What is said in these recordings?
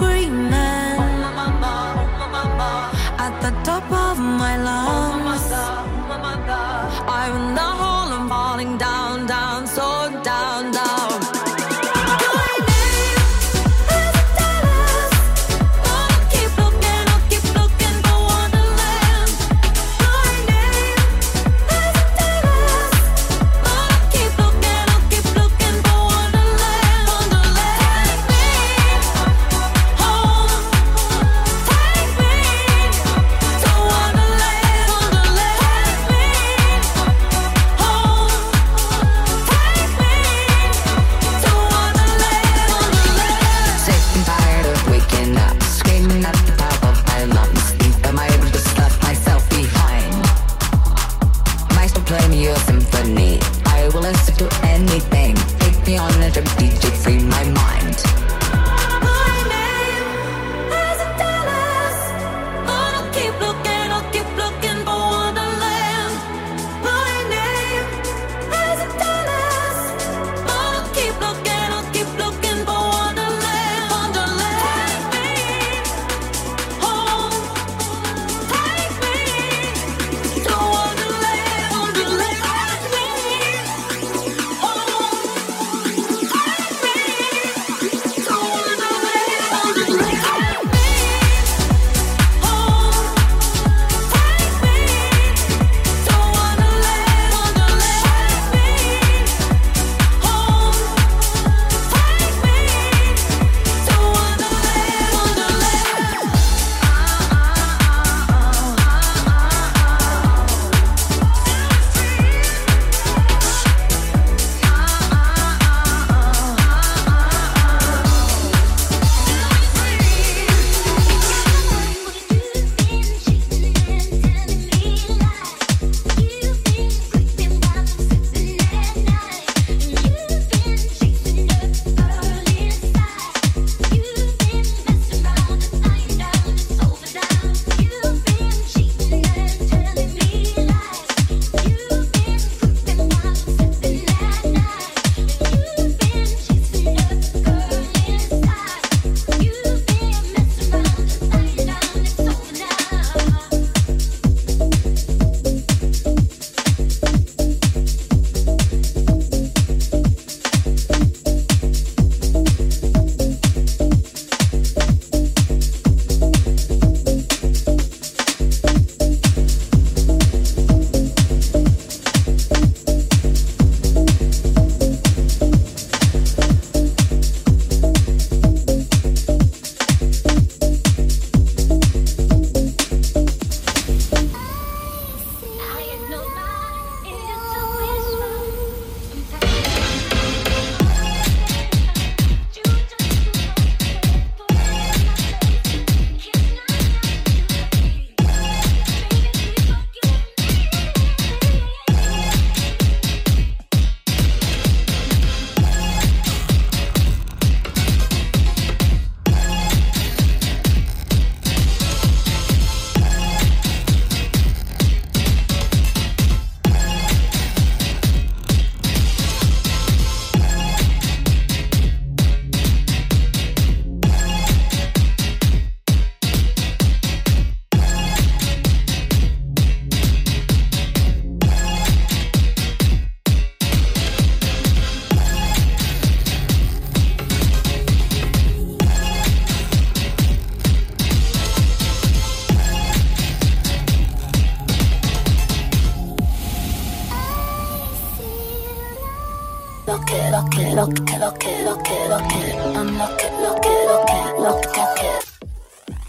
screaming at the top of my lungs. I'm in the hole, I'm falling down, down, so down, down.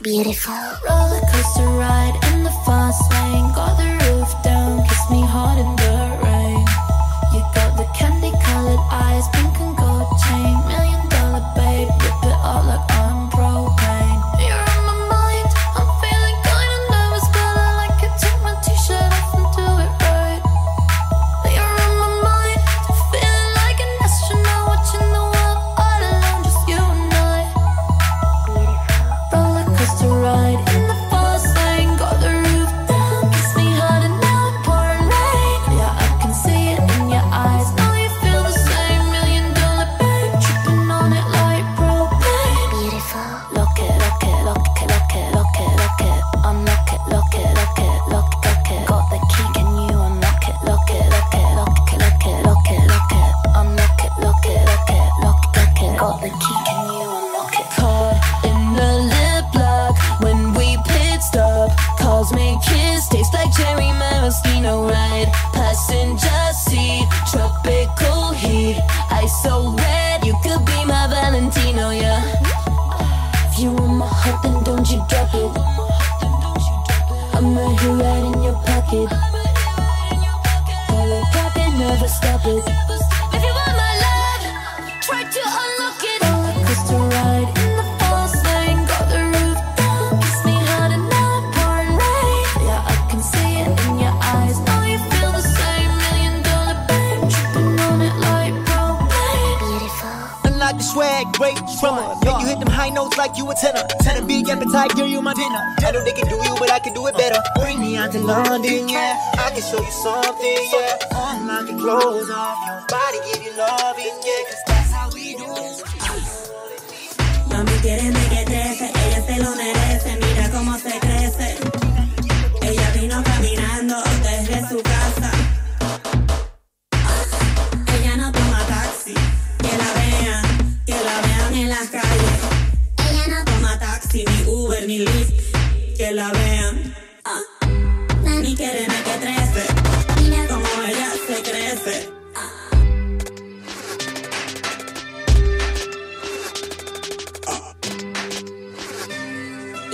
Beautiful. Roller coaster ride in the fast lane. Got the roof down, kiss me hard in the rain. You got the candy colored eyes, pink and gold chain. $1 million babe, rip it up like I'm propane. You're on my mind, I'm feeling kinda nervous, but I like it. Take my t-shirt off and do it right. You're on my mind, I'm feeling like an astronaut, watching the world all alone, just you and I. Roller coaster ride in the fast lane, got the roof down, kiss me high. Rhino ride, passenger seat, tropical heat. Eyes so red, you could be my Valentino, yeah. If you want my heart, then don't you drop it. I'm right here, right in your pocket. Call it pocket, never stop it. If you want my love, try to unlock it. Roller coaster ride. Great drummer, make you hit them high notes like you a tenor. Tenor big appetite, girl, you my dinner. I know they can do you, but I can do it better. Bring me out to London, yeah. I can show you something, yeah. Unlock your clothes off your body, give you loving, yeah. 'Cause that's how we do. Mami, quiereme que crece. Ella se lo merece, mira cómo se crece. Ella vino caminando desde su casa. Ella no toma taxi, que la vean. Que la vean en las calles. Ella no toma taxi, ni Uber, ni Lyft. Que la vean. Mami, quéreme que crece. Mira cómo ella se crece.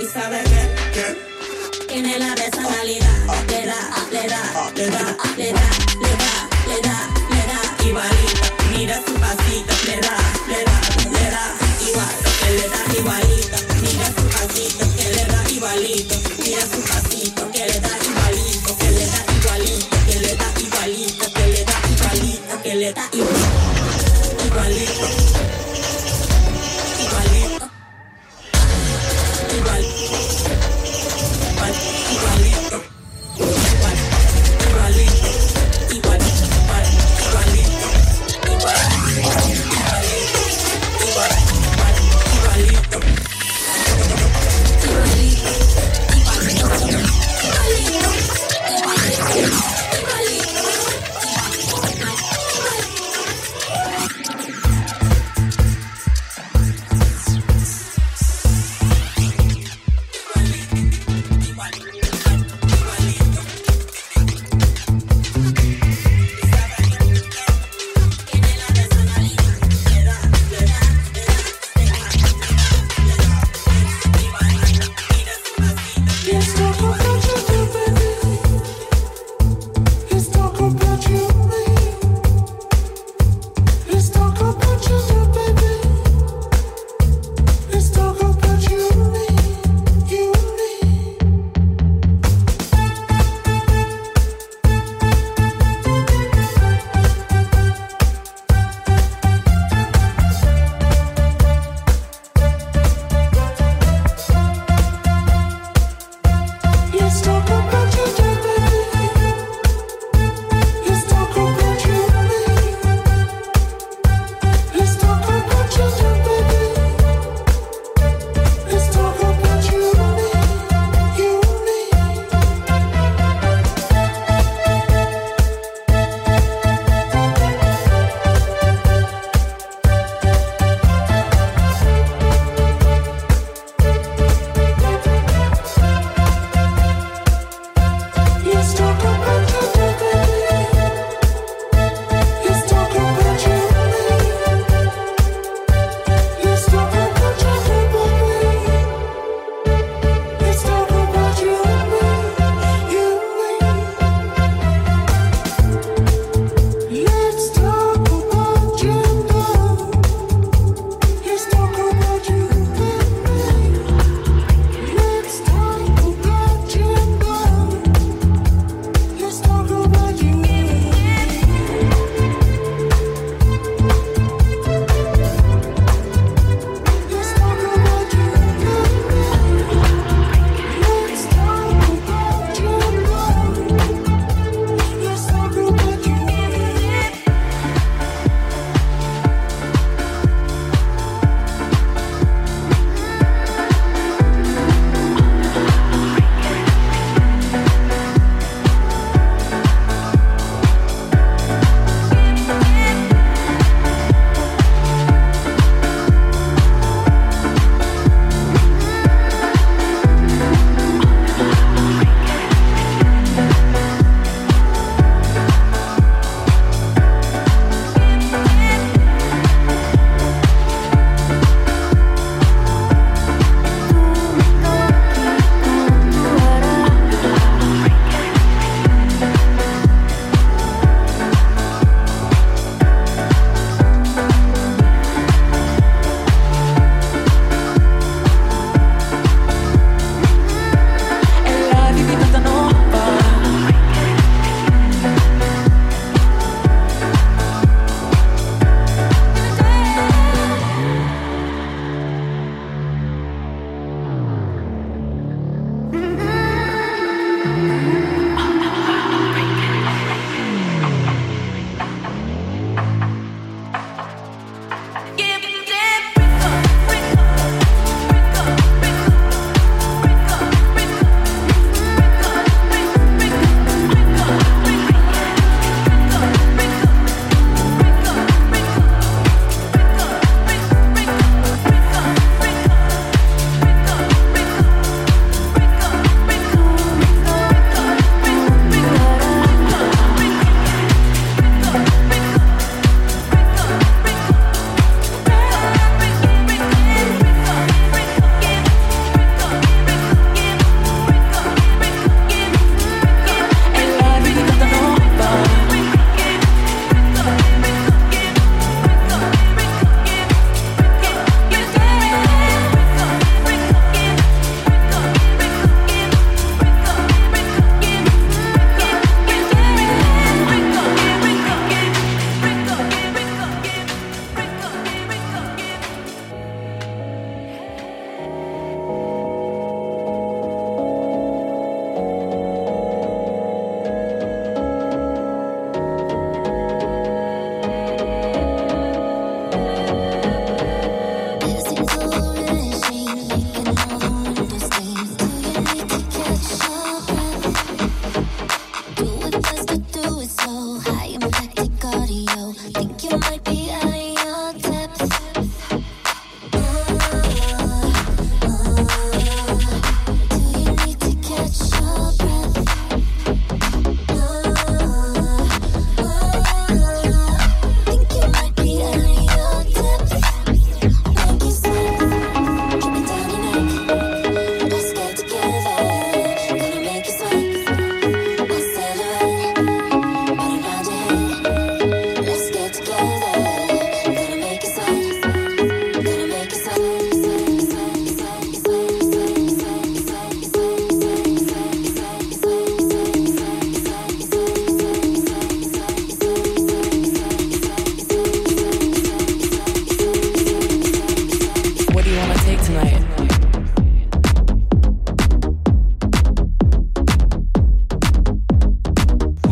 Y sabe que tiene la personalidad. Le da, le da, le da, le da, le da, le da, le da. Y valida, mira su pasito, le da. Igualito, mira su pasito, que le da igualito, mira su pasito, que le da igualito, que le da igualito, que le da igualito, que le da igualito, que le da igualito, igualito, igualito, igualito, igualito, igualito, igualito, igualito, igualito.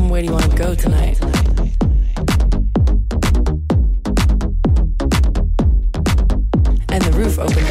Where do you want to go tonight? And the roof opens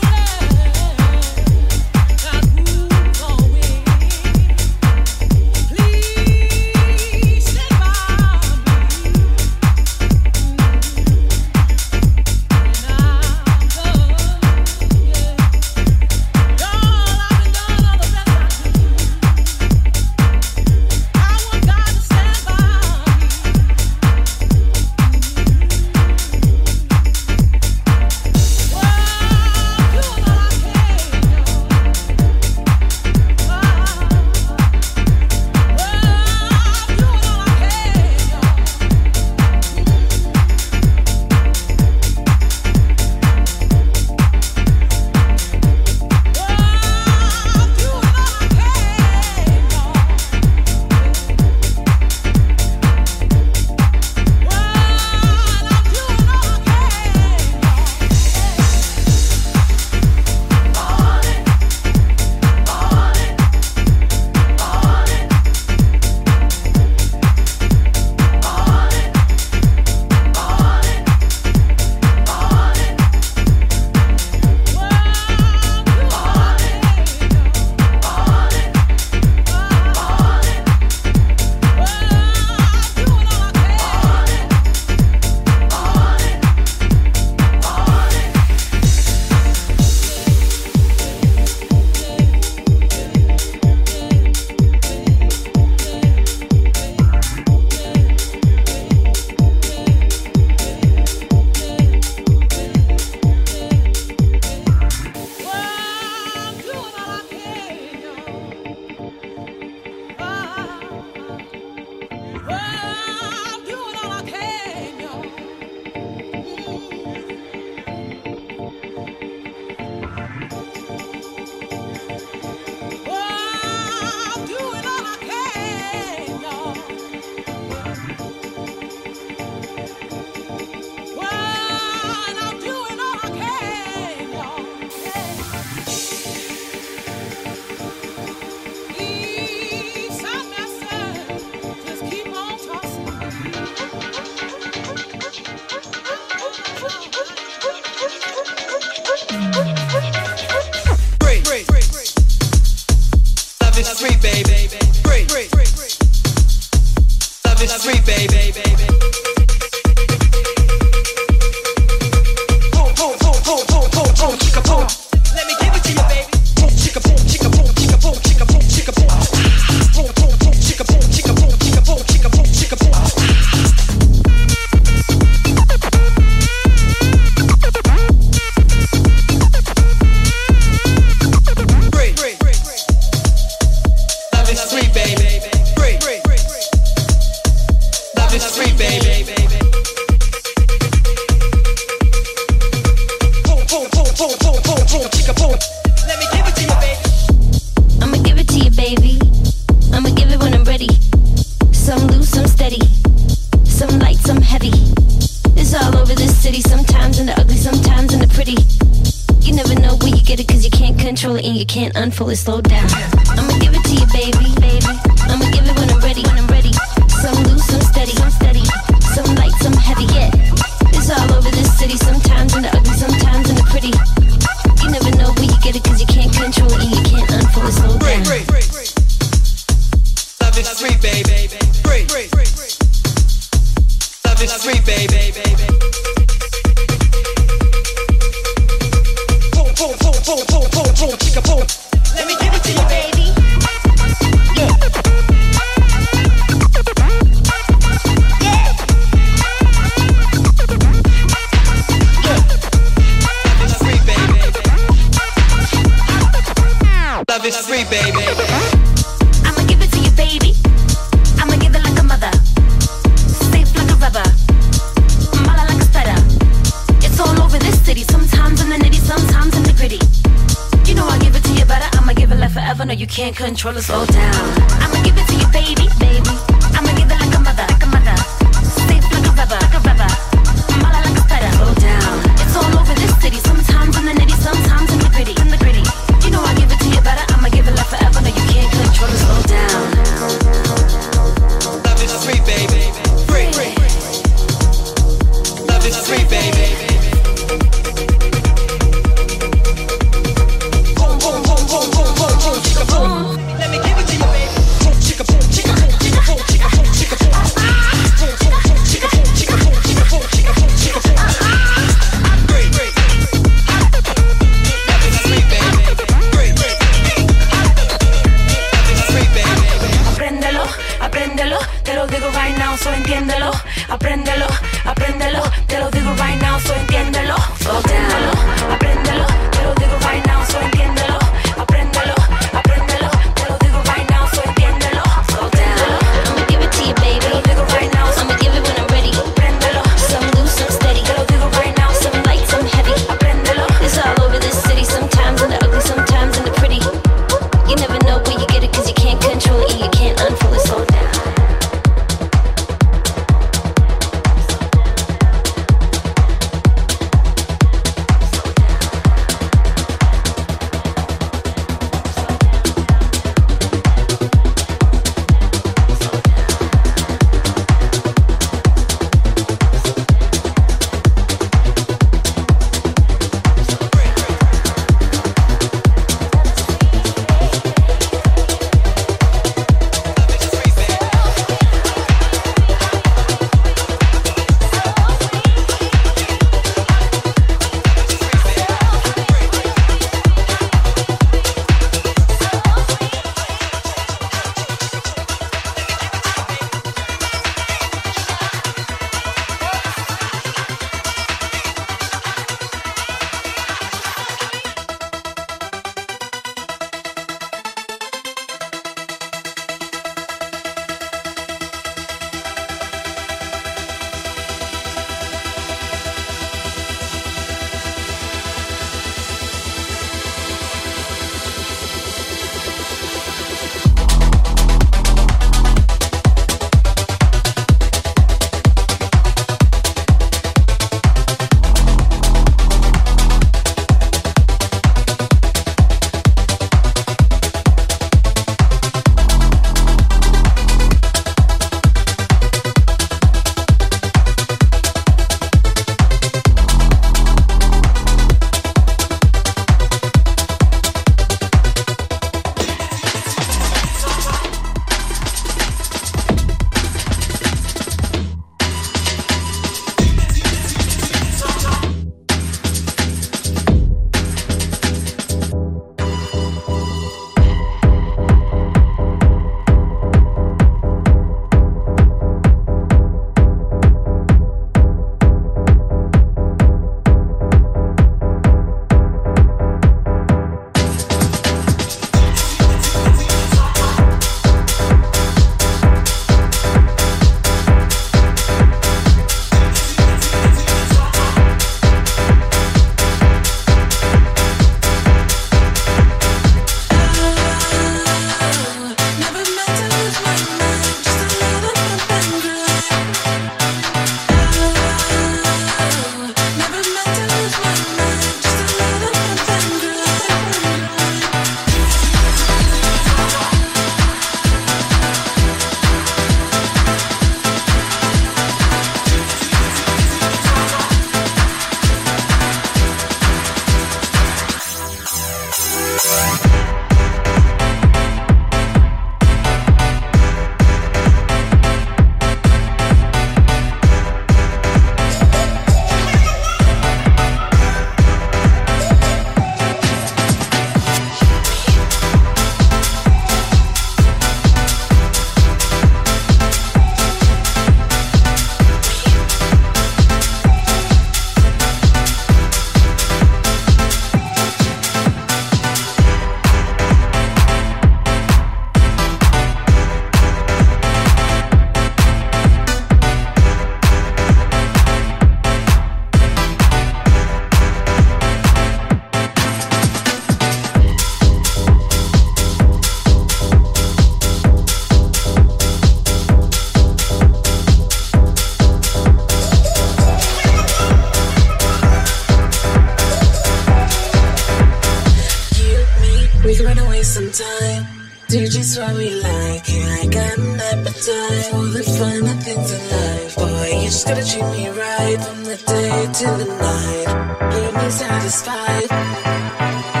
stage is why we like it. I got an appetite for the finer things in life. Boy, you just gotta treat me right from the day till the night. You'll be satisfied.